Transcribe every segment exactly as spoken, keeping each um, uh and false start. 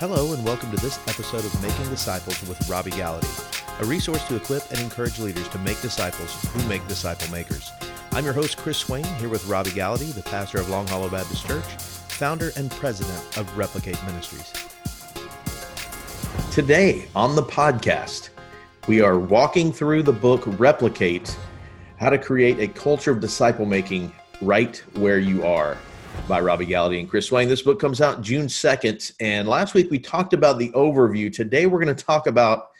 Hello and welcome to this episode of Making Disciples with Robbie Gallaty, a resource to equip and encourage leaders to make disciples who make disciple makers. I'm your host, Chris Swain, here with Robbie Gallaty, the pastor of Long Hollow Baptist Church, founder and president of Replicate Ministries. Today on the podcast, we are walking through the book Replicate, How to Create a Culture of Disciple Making Right Where You Are, by Robbie Gallaty and Chris Swain. This book comes out June second, and last week we talked about the overview. Today we're going to talk about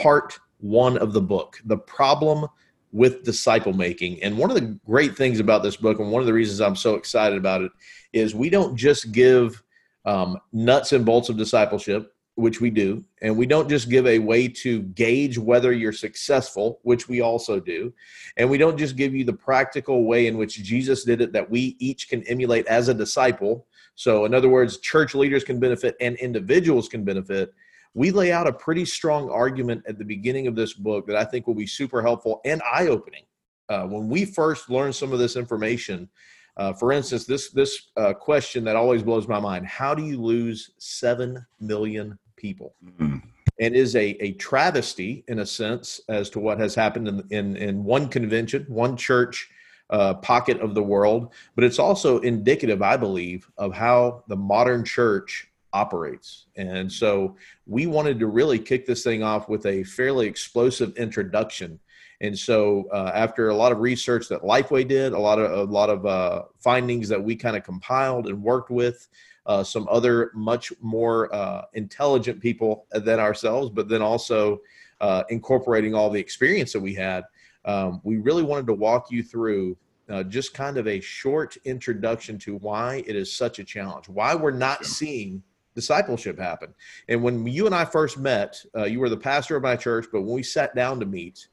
part one of the book, the problem with disciple making. And one of the great things about this book, and one of the reasons I'm so excited about it, is we don't just give um, nuts and bolts of discipleship, which we do, and we don't just give a way to gauge whether you're successful, which we also do, and we don't just give you the practical way in which Jesus did it that we each can emulate as a disciple. So in other words, church leaders can benefit and individuals can benefit. We lay out a pretty strong argument at the beginning of this book that I think will be super helpful and eye-opening. Uh, when we first learn some of this information, Uh, for instance, this this uh, question that always blows my mind: how do you lose seven million people? Mm-hmm. It is a, a travesty, in a sense, as to what has happened in in, in one convention, one church uh, pocket of the world. But it's also indicative, I believe, of how the modern church operates. And so we wanted to really kick this thing off with a fairly explosive introduction. And so uh, after a lot of research that Lifeway did, a lot of a lot of uh, findings that we kind of compiled and worked with, uh, some other much more uh, intelligent people than ourselves, but then also uh, incorporating all the experience that we had, um, we really wanted to walk you through uh, just kind of a short introduction to why it is such a challenge, why we're not seeing discipleship happen. And when you and I first met, uh, you were the pastor of my church, but when we sat down to meet,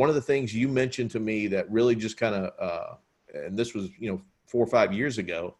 one of the things you mentioned to me that really just kind of, uh, and this was, you know, four or five years ago,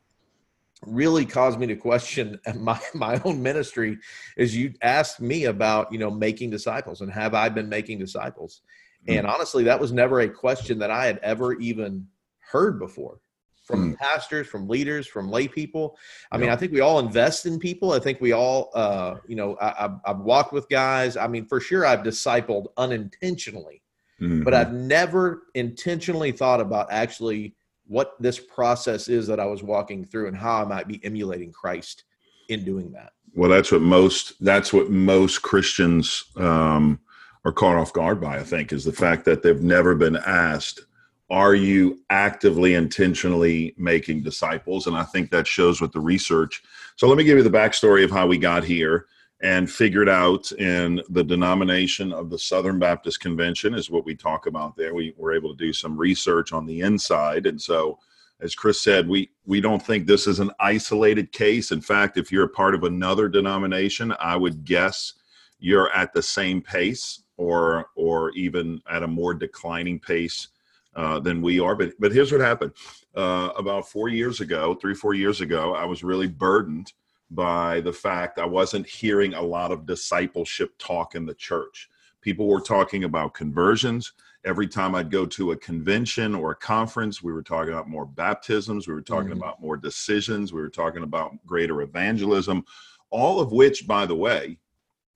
really caused me to question my, my own ministry, is you asked me about, you know, making disciples and have I been making disciples? Mm. And honestly, that was never a question that I had ever even heard before from mm. pastors, from leaders, from lay people. I yeah. mean, I think we all invest in people. I think we all, uh, you know, I, I've, I've walked with guys. I mean, for sure, I've discipled unintentionally. Mm-hmm. But I've never intentionally thought about actually what this process is that I was walking through and how I might be emulating Christ in doing that. Well, that's what most that's what most Christians um, are caught off guard by, I think, is the fact that they've never been asked, are you actively, intentionally making disciples? And I think that shows with the research. So let me give you the backstory of how we got here. And figured out in the denomination of the Southern Baptist Convention is what we talk about there. We were able to do some research on the inside. And so, as Chris said, we, we don't think this is an isolated case. In fact, if you're a part of another denomination, I would guess you're at the same pace or or even at a more declining pace uh, than we are. But, but here's what happened. Uh, about four years ago, three, four years ago, I was really burdened by the fact I wasn't hearing a lot of discipleship talk in the church. People were talking about conversions. Every time I'd go to a convention or a conference, we were talking about more baptisms. We were talking mm-hmm. about more decisions. We were talking about greater evangelism, all of which, by the way,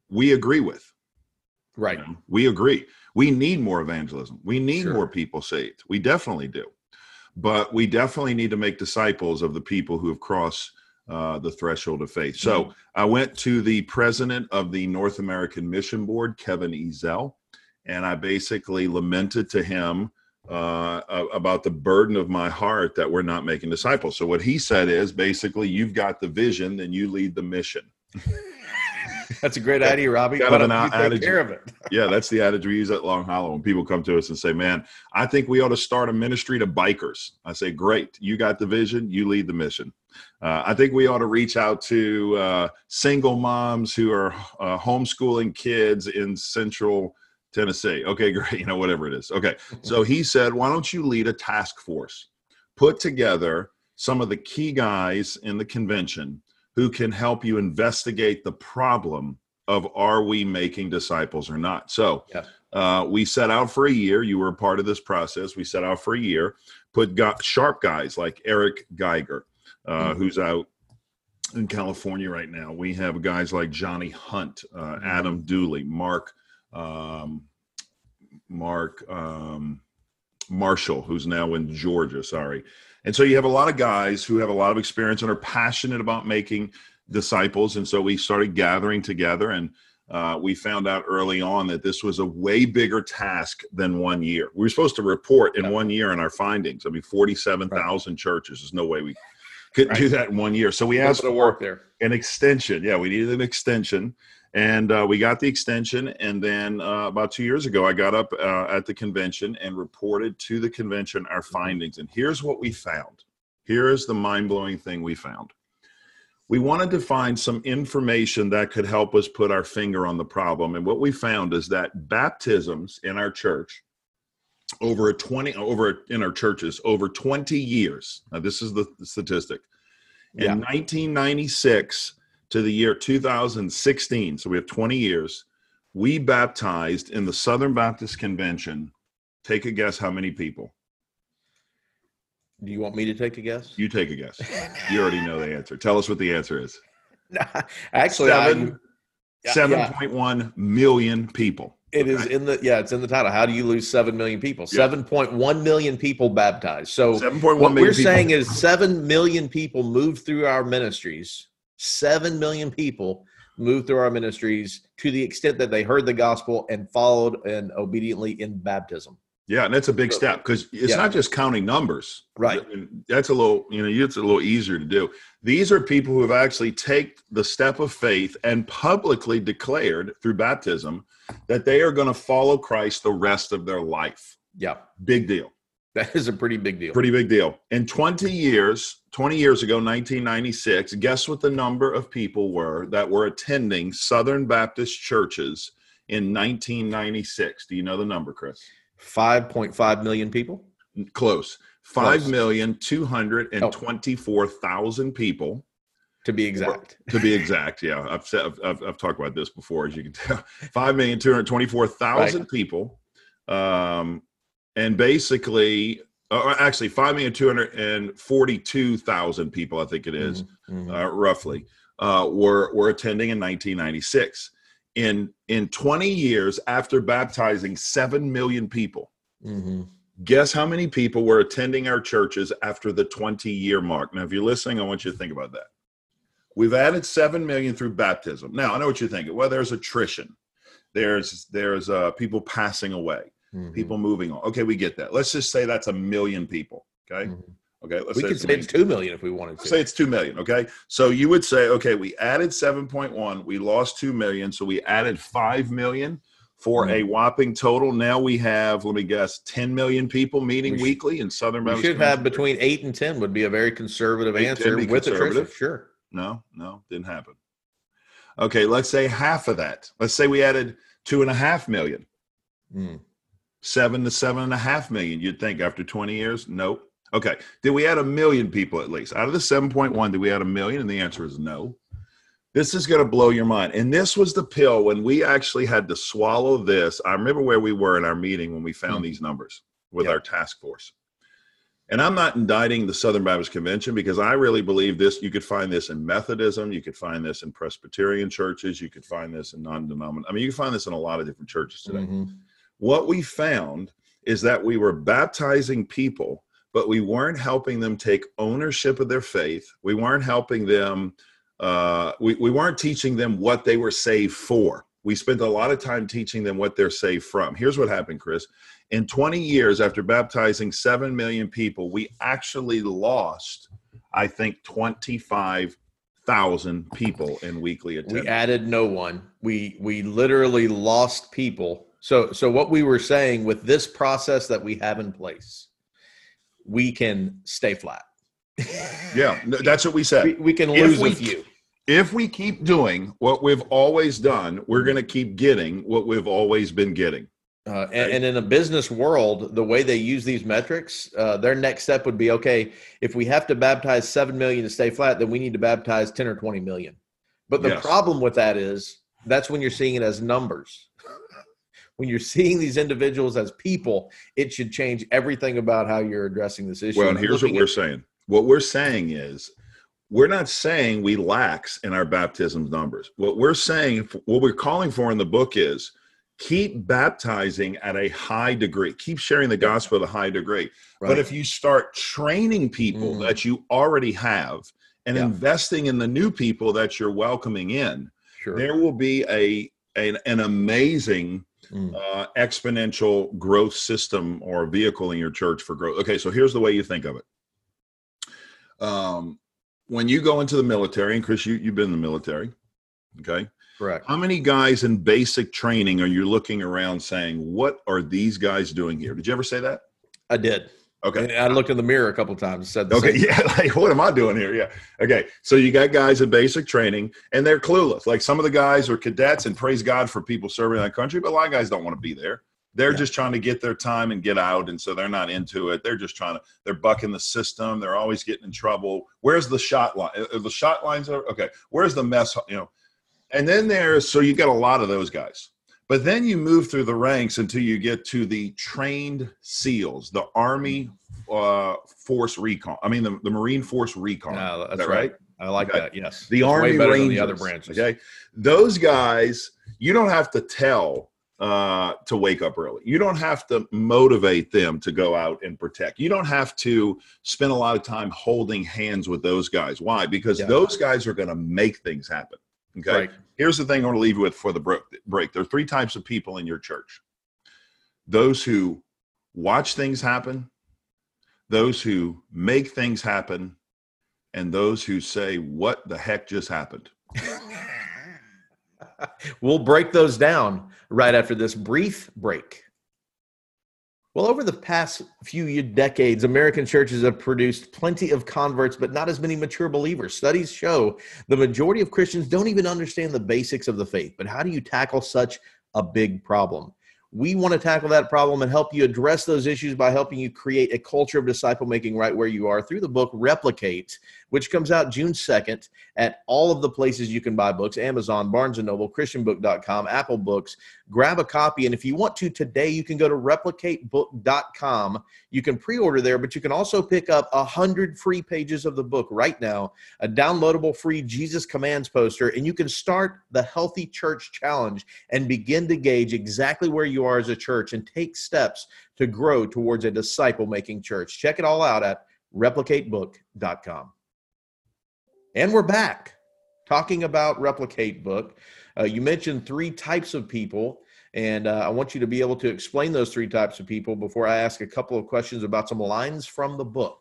we agree with. Right. You know, we agree. We need more evangelism. We need sure. more people saved. We definitely do. But we definitely need to make disciples of the people who have crossed Uh, the threshold of faith. So I went to the president of the North American Mission Board, Kevin Ezell, and I basically lamented to him uh, about the burden of my heart that we're not making disciples. So what he said is basically, you've got the vision, then you lead the mission. That's a great idea, Robbie. Kind of an adage. Care of it. Yeah, that's the adage we use at Long Hollow when people come to us and say, man, I think we ought to start a ministry to bikers. I say, great. You got the vision. You lead the mission. Uh, I think we ought to reach out to uh, single moms who are uh, homeschooling kids in Central Tennessee. Okay, great. You know, whatever it is. Okay. So he said, why don't you lead a task force? Put together some of the key guys in the convention who can help you investigate the problem of are we making disciples or not. So yeah. uh, we set out for a year. You were a part of this process. We set out for a year, put got sharp guys like Eric Geiger, uh, mm-hmm. who's out in California right now. We have guys like Johnny Hunt, uh, Adam Dooley, Mark, um, Mark um, Marshall, who's now in Georgia, sorry. And so you have a lot of guys who have a lot of experience and are passionate about making disciples. And so we started gathering together, and uh, we found out early on that this was a way bigger task than one year. We were supposed to report in one year on our findings. I mean, forty-seven thousand right. churches. There's no way we couldn't right. do that in one year. So we asked for work there. an extension. Yeah, we needed an extension. And uh, we got the extension. And then uh, about two years ago, I got up uh, at the convention and reported to the convention our findings. And here's what we found. Here is the mind-blowing thing we found. We wanted to find some information that could help us put our finger on the problem. And what we found is that baptisms in our church over a twenty over in our churches over twenty years. Now, this is the statistic. In yeah. nineteen ninety-six to the year two thousand sixteen, so we have twenty years, we baptized in the Southern Baptist Convention. Take a guess how many people? Do you want me to take a guess? You take a guess. You already know the answer. Tell us what the answer is. No, actually, seven point one yeah. million people. It okay. is in the, yeah, it's in the title. How do you lose seven million people? Yeah. seven point one million people baptized. So seven point one what million we're people. saying is seven million people moved through our ministries. seven million people moved through our ministries to the extent that they heard the gospel and followed and obediently in baptism. Yeah, and that's a big step, because it's yeah. not just counting numbers. Right. That's a little, you know, it's a little easier to do. These are people who have actually taken the step of faith and publicly declared through baptism that they are going to follow Christ the rest of their life. Yeah. Big deal. That is a pretty big deal. Pretty big deal. And twenty years, twenty years ago, nineteen ninety-six, guess what the number of people were that were attending Southern Baptist churches in nineteen ninety-six? Do you know the number, Chris? five point five million people? Close. five million two hundred twenty-four thousand people. To be exact. Or, to be exact, yeah. I've, said, I've, I've, I've talked about this before, as you can tell. five million two hundred twenty-four thousand right. people. Um, and basically, uh, actually, five million two hundred forty-two thousand people, I think it is, mm-hmm. uh, roughly, uh, were, were attending in nineteen ninety-six. In in twenty years after baptizing seven million people, mm-hmm. guess how many people were attending our churches after the twenty-year mark? Now, if you're listening, I want you to think about that. We've added seven million through baptism. Now, I know what you're thinking. Well, there's attrition. There's there's uh, people passing away, mm-hmm. people moving on. Okay, we get that. Let's just say that's a million people, okay? Mm-hmm. Okay, let's we say could say it's two million if we wanted to. Let's say it's two million. Okay, so you would say, okay, we added seven point one, we lost two million, so we added five million for mm-hmm. a whopping total. Now we have, let me guess, ten million people meeting we weekly should, in Southern. We Baptist should have between eight and ten would be a very conservative eight, answer with conservative. attrition. Sure. No, no, didn't happen. Okay, let's say half of that. Let's say we added two and a half million, mm. seven to seven and a half million. You'd think after twenty years, nope. Okay, did we add a million people at least? Out of the seven point one, did we add a million? And the answer is no. This is going to blow your mind. And this was the pill when we actually had to swallow this. I remember where we were in our meeting when we found these numbers with yep. our task force. And I'm not indicting the Southern Baptist Convention, because I really believe this. You could find this in Methodism. You could find this in Presbyterian churches. You could find this in non-denominational. I mean, you can find this in a lot of different churches today. Mm-hmm. What we found is that we were baptizing people, but we weren't helping them take ownership of their faith. We weren't helping them. Uh, we, we weren't teaching them what they were saved for. We spent a lot of time teaching them what they're saved from. Here's what happened, Chris. In twenty years after baptizing seven million people, we actually lost, I think, twenty-five thousand people in weekly attendance. We added no one. We, we literally lost people. So, so what we were saying with this process that we have in place, we can stay flat. Yeah, no, that's what we said. We, we can lose a few. If we keep doing what we've always done, we're going to keep getting what we've always been getting. Uh, and, right? and in a business world, the way they use these metrics, uh, their next step would be, okay, if we have to baptize seven million to stay flat, then we need to baptize ten or twenty million. But the yes. problem with that is that's when you're seeing it as numbers. When you're seeing these individuals as people, it should change everything about how you're addressing this issue. Well, and here's what we're saying. What we're saying is we're not saying we lax in our baptism numbers. What we're saying, what we're calling for in the book is keep baptizing at a high degree. Keep sharing the gospel at a high degree. Right. But if you start training people mm. that you already have and yeah. investing in the new people that you're welcoming in, sure. there will be a an, an amazing mm. uh, exponential growth system or vehicle in your church for growth. Okay, so here's the way you think of it. Um, when you go into the military, and Chris, you, you've been in the military, okay? Correct. How many guys in basic training are you looking around saying, what are these guys doing here? Did you ever say that? I did. Okay. And I looked in the mirror a couple of times and said the okay, same. Yeah, like, what am I doing here? Yeah. Okay, so you got guys in basic training, and they're clueless. Like, some of the guys are cadets, and praise God for people serving in that country, but a lot of guys don't want to be there. They're yeah. just trying to get their time and get out, and so they're not into it. They're just trying to – they're bucking the system. They're always getting in trouble. Where's the shot line? Are the shot lines – okay, where's the mess – you know. And then there's – so you got a lot of those guys. But then you move through the ranks until you get to the trained SEALs, the Army uh, Force Recon. I mean, the, the Marine Force Recon. No, that's that right? right. I like okay. that, yes. The that's Army Rangers. Than the other branches. Okay? Those guys, you don't have to tell – uh to wake up early. You don't have to motivate them to go out and protect. You don't have to spend a lot of time holding hands with those guys. Why? Because yeah. those guys are going to make things happen. Okay. Right. Here's the thing I want to leave you with for the break. There are three types of people in your church. Those who watch things happen, those who make things happen, and those who say, what the heck just happened? We'll break those down right after this brief break. Well, over the past few decades, American churches have produced plenty of converts, but not as many mature believers. Studies show the majority of Christians don't even understand the basics of the faith. But how do you tackle such a big problem? We want to tackle that problem and help you address those issues by helping you create a culture of disciple-making right where you are through the book Replicate, which comes out June second at all of the places you can buy books, Amazon, Barnes and Noble, Christian Book dot com, Apple Books. Grab a copy, and if you want to today, you can go to Replicate Book dot com. You can pre-order there, but you can also pick up one hundred free pages of the book right now, a downloadable free Jesus Commands poster, and you can start the Healthy Church Challenge and begin to gauge exactly where you you are as a church and take steps to grow towards a disciple-making church. Check it all out at replicate book dot com. And we're back talking about Replicate Book. Uh, you mentioned three types of people, and uh, I want you to be able to explain those three types of people before I ask a couple of questions about some lines from the book.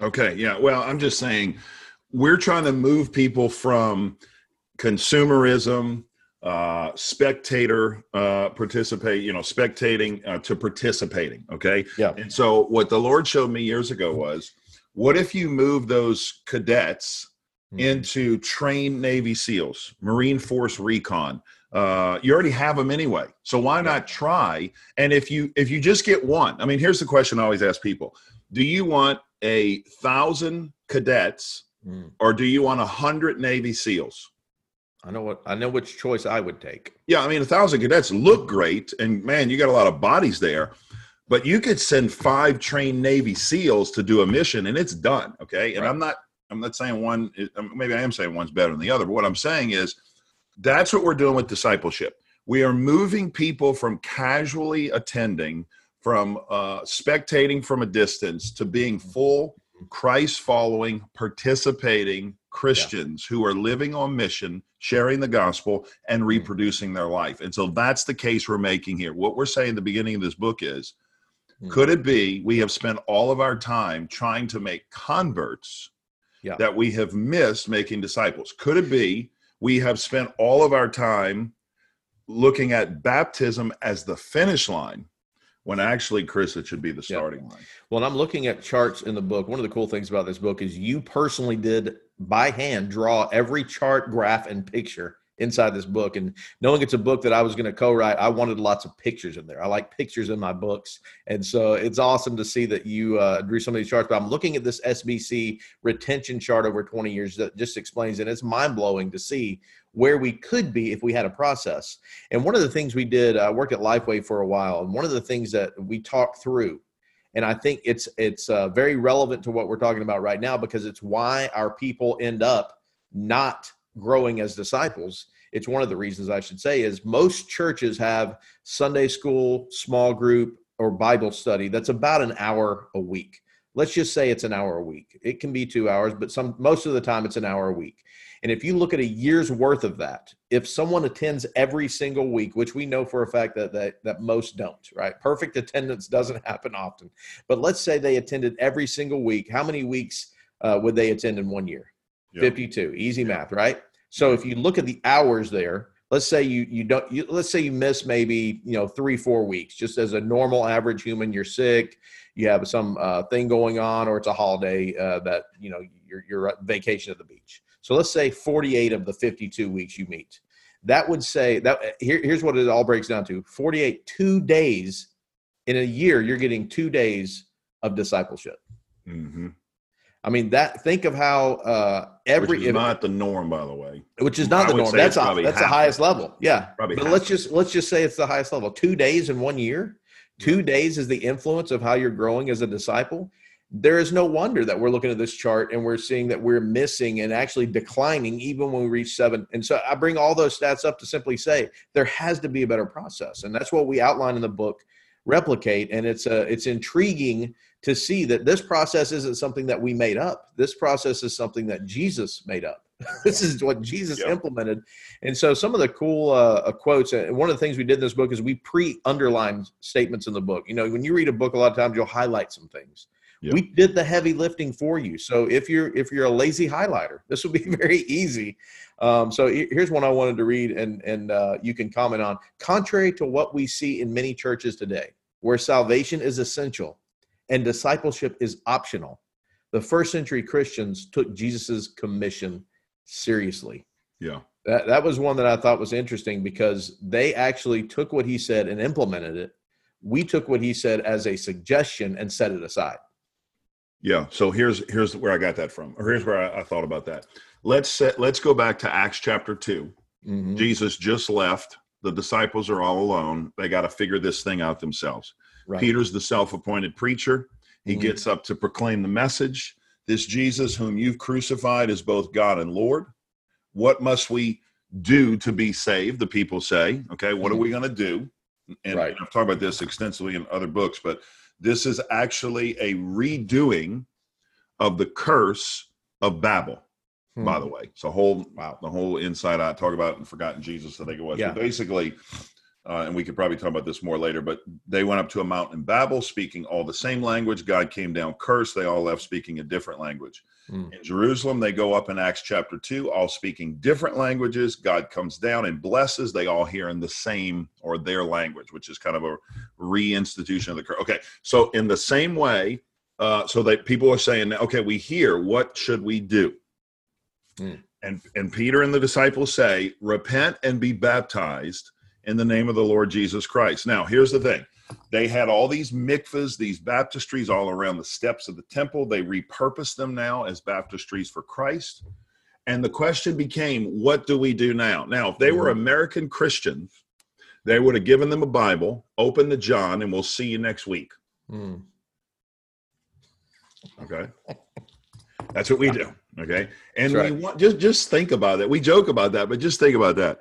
Okay, yeah, well, I'm just saying we're trying to move people from consumerism, uh, spectator, uh, participate, you know, spectating, uh, to participating. Okay. Yeah. And so what the Lord showed me years ago was, what if you move those cadets mm-hmm. into trained Navy SEALs, Marine Force Recon? Uh, you already have them anyway. So why yeah. not try? And if you, if you just get one, I mean, here's the question I always ask people. Do you want a thousand cadets mm. or do you want a hundred Navy SEALs? I know what I know which choice I would take. Yeah, I mean, a thousand cadets look great, and man, you got a lot of bodies there. But you could send five trained Navy SEALs to do a mission, and it's done. Okay, and right. I'm not I'm not saying one. Maybe I am saying one's better than the other. But what I'm saying is, that's what we're doing with discipleship. We are moving people from casually attending, from uh, spectating from a distance, to being full Christ-following, participating Christians yeah. who are living on mission, sharing the gospel, and reproducing their life. And so that's the case we're making here. What we're saying at the beginning of this book is, mm. could it be we have spent all of our time trying to make converts yeah. that we have missed making disciples? Could it be we have spent all of our time looking at baptism as the finish line, when actually, Chris, it should be the starting yeah. line? Well, and I'm looking at charts in the book. One of the cool things about this book is you personally did, by hand, draw every chart, graph, and picture inside this book. And knowing it's a book that I was going to co-write, I wanted lots of pictures in there. I like pictures in my books. And so it's awesome to see that you uh, drew some of these charts. But I'm looking at this S B C retention chart over twenty years that just explains, and it's mind-blowing to see where we could be if we had a process. And one of the things we did, I worked at Lifeway for a while, and one of the things that we talked through And I think it's it's uh, very relevant to what we're talking about right now, because it's why our people end up not growing as disciples. It's one of the reasons, I should say, is most churches have Sunday school, small group, or Bible study that's about an hour a week. Let's just say it's an hour a week. It can be two hours, but some most of the time it's an hour a week. And if you look at a year's worth of that, if someone attends every single week, which we know for a fact that that, that most don't, right? Perfect attendance doesn't happen often. But let's say they attended every single week. How many weeks uh, would they attend in one year? Yep. fifty-two. Easy math, right? So if you look at the hours there, let's say you you don't you, let's say you miss maybe, you know, three, four weeks, just as a normal average human. You're sick, you have some uh, thing going on, or it's a holiday uh, that, you know, you're you're vacation at the beach. So let's say forty-eight of the fifty-two weeks you meet. That would say that here, here's what it all breaks down to: forty-eight, two days in a year, you're getting two days of discipleship. Mm-hmm. I mean, that, think of how uh, every, which is not the norm, by the way, which is not the norm. That's a, that's the highest level. Yeah. Probably. But let's just, let's just say it's the highest level. Two days in one year, two days is the influence of how you're growing as a disciple. There is no wonder that we're looking at this chart and we're seeing that we're missing and actually declining even when we reach seven. And so I bring all those stats up to simply say there has to be a better process. And that's what we outline in the book Replicate. And it's a, it's intriguing to see that this process isn't something that we made up. This process is something that Jesus made up. This is what Jesus yep. implemented. And so some of the cool uh, quotes, and one of the things we did in this book is we pre-underlined statements in the book. You know, when you read a book, a lot of times you'll highlight some things. Yep. We did the heavy lifting for you. So if you're, if you're a lazy highlighter, this will be very easy. Um, so here's one I wanted to read, and, and uh, you can comment on. Contrary to what we see in many churches today, where salvation is essential and discipleship is optional, the first century Christians took Jesus's commission seriously. Yeah. That, that was one that I thought was interesting, because they actually took what he said and implemented it. We took what he said as a suggestion and set it aside. Yeah. So here's, here's where I got that from, or here's where I, I thought about that. Let's set, let's go back to Acts chapter two. Mm-hmm. Jesus just left. The disciples are all alone. They got to figure this thing out themselves. Right. Peter's the self-appointed preacher. He mm-hmm. gets up to proclaim the message. This Jesus whom you've crucified is both God and Lord. What must we do to be saved? The people say, okay, what mm-hmm. are we going to do? And right. I've talked about this extensively in other books, but this is actually a redoing of the curse of Babel, hmm. by the way. It's a whole, wow, the whole inside out talk about and forgotten Jesus, I think it was. Yeah. But basically, uh, and we could probably talk about this more later, but they went up to a mountain in Babel speaking all the same language. God came down cursed. They all left speaking a different language. Hmm. In Jerusalem, they go up in Acts chapter two, all speaking different languages. God comes down and blesses. They all hear in the same or their language, which is kind of a reinstitution of the curse. Okay, so in the same way, uh, so that people are saying, okay, we hear, what should we do? Hmm. And, and Peter and the disciples say, repent and be baptized in the name of the Lord Jesus Christ. Now, here's the thing. They had all these mikvahs, these baptistries all around the steps of the temple. They repurposed them now as baptistries for Christ. And the question became, what do we do now? Now, if they were American Christians, they would have given them a Bible, open to John, and we'll see you next week. Mm. Okay. That's what we do. Okay. And That's right. we want, just, just think about that. We joke about that, but just think about that.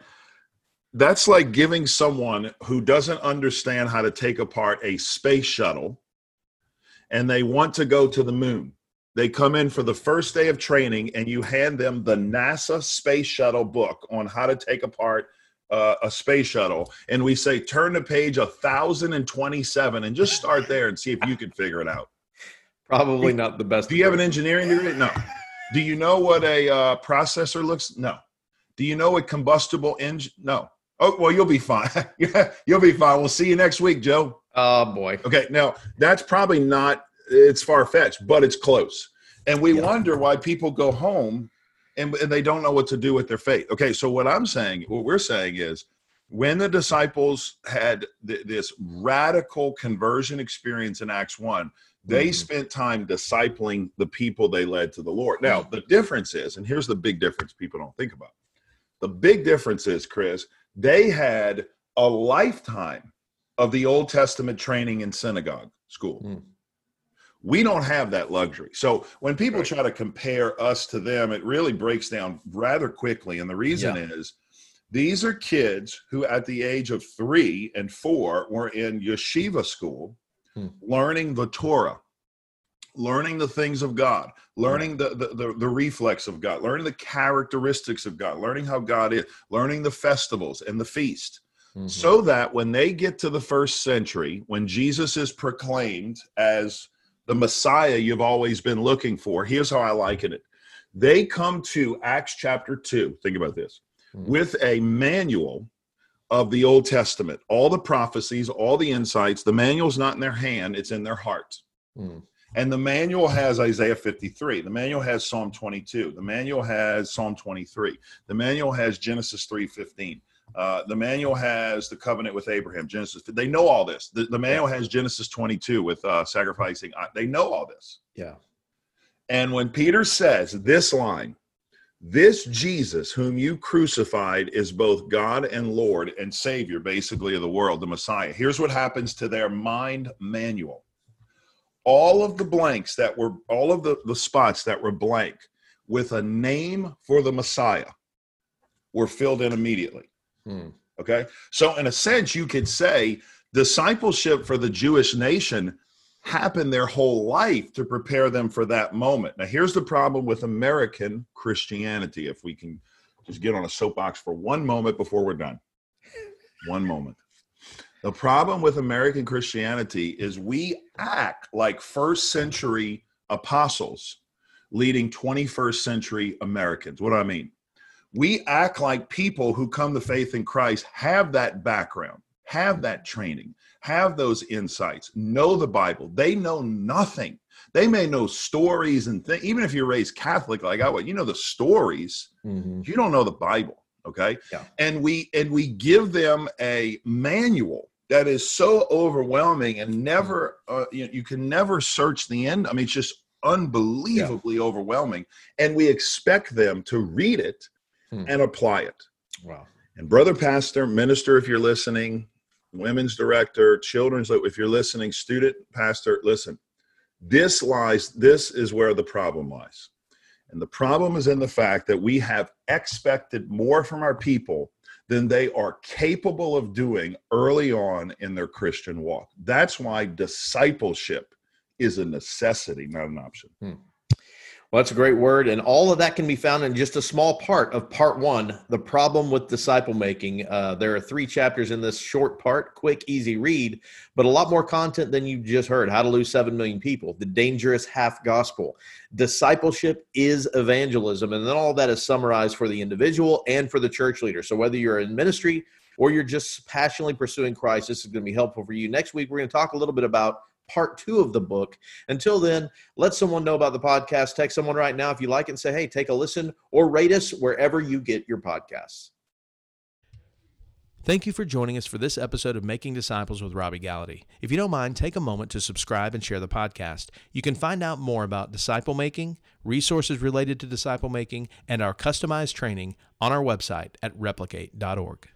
That's like giving someone who doesn't understand how to take apart a space shuttle and they want to go to the moon. They come in for the first day of training and you hand them the NASA space shuttle book on how to take apart uh, a space shuttle. And we say, turn to page one thousand twenty-seven and just start there and see if you can figure it out. Probably do, not the best. Do you have an engineering degree? No. Do you know what a uh, processor looks? No. Do you know a combustible engine? No. Oh, well, you'll be fine. You'll be fine. We'll see you next week, Joe. Oh, boy. Okay. Now, that's probably not, it's far-fetched, but it's close. And we yeah. wonder why people go home and, and they don't know what to do with their faith. Okay. So what I'm saying, what we're saying is when the disciples had th- this radical conversion experience in Acts one, they mm-hmm. spent time discipling the people they led to the Lord. Now, the difference is, and here's the big difference people don't think about. The big difference is, Chris, they had a lifetime of the Old Testament training in synagogue school. Mm. We don't have that luxury. So when people right. try to compare us to them, it really breaks down rather quickly. And the reason yeah. is these are kids who at the age of three and four were in yeshiva school, hmm. learning the Torah, learning the things of God, learning the, the, the, the reflex of God, learning the characteristics of God, learning how God is, learning the festivals and the feast. Mm-hmm. So that when they get to the first century, when Jesus is proclaimed as the Messiah you've always been looking for, here's how I liken it. They come to Acts chapter two, think about this, mm-hmm. with a manual of the Old Testament, all the prophecies, all the insights. The manual's not in their hand, it's in their heart. Mm-hmm. And the manual has Isaiah fifty-three. The manual has Psalm twenty-two. The manual has Psalm twenty-three. The manual has Genesis three fifteen. Uh, the manual has the covenant with Abraham, Genesis. They know all this. The, the manual has Genesis twenty-two with uh, sacrificing. They know all this. Yeah. And when Peter says this line, this Jesus whom you crucified is both God and Lord and Savior, basically, of the world, the Messiah. Here's what happens to their mind manual. All of the blanks that were, all of the, the spots that were blank with a name for the Messiah were filled in immediately. Hmm. Okay, so in a sense, you could say discipleship for the Jewish nation happened their whole life to prepare them for that moment. Now, here's the problem with American Christianity. If we can just get on a soapbox for one moment before we're done. One moment. The problem with American Christianity is we act like first century apostles leading twenty-first century Americans. What do I mean? We act like people who come to faith in Christ have that background, have that training, have those insights, know the Bible. They know nothing. They may know stories and things. Even if you're raised Catholic like I was, you know the stories. Mm-hmm. You don't know the Bible, okay? Yeah. And we and we give them a manual that is so overwhelming and never uh, you know, you can never search the end. I mean, it's just unbelievably yeah. overwhelming. And we expect them to read it and apply it. Wow. And brother, pastor, minister, if you're listening, women's director, children's, if you're listening, student, pastor, listen, this lies, this is where the problem lies. And the problem is in the fact that we have expected more from our people than they are capable of doing early on in their Christian walk. That's why discipleship is a necessity, not an option. Hmm. Well, that's a great word. And all of that can be found in just a small part of part one, the problem with disciple making. Uh, there are three chapters in this short part, quick, easy read, but a lot more content than you just heard. How to lose seven million people, the dangerous half gospel. Discipleship is evangelism. And then all that is summarized for the individual and for the church leader. So whether you're in ministry or you're just passionately pursuing Christ, this is going to be helpful for you. Next week, we're going to talk a little bit about part two of the book. Until then, let someone know about the podcast. Text someone right now if you like it and say, hey, take a listen or rate us wherever you get your podcasts. Thank you for joining us for this episode of Making Disciples with Robbie Gallaty. If you don't mind, take a moment to subscribe and share the podcast. You can find out more about disciple making, resources related to disciple making, and our customized training on our website at replicate dot org.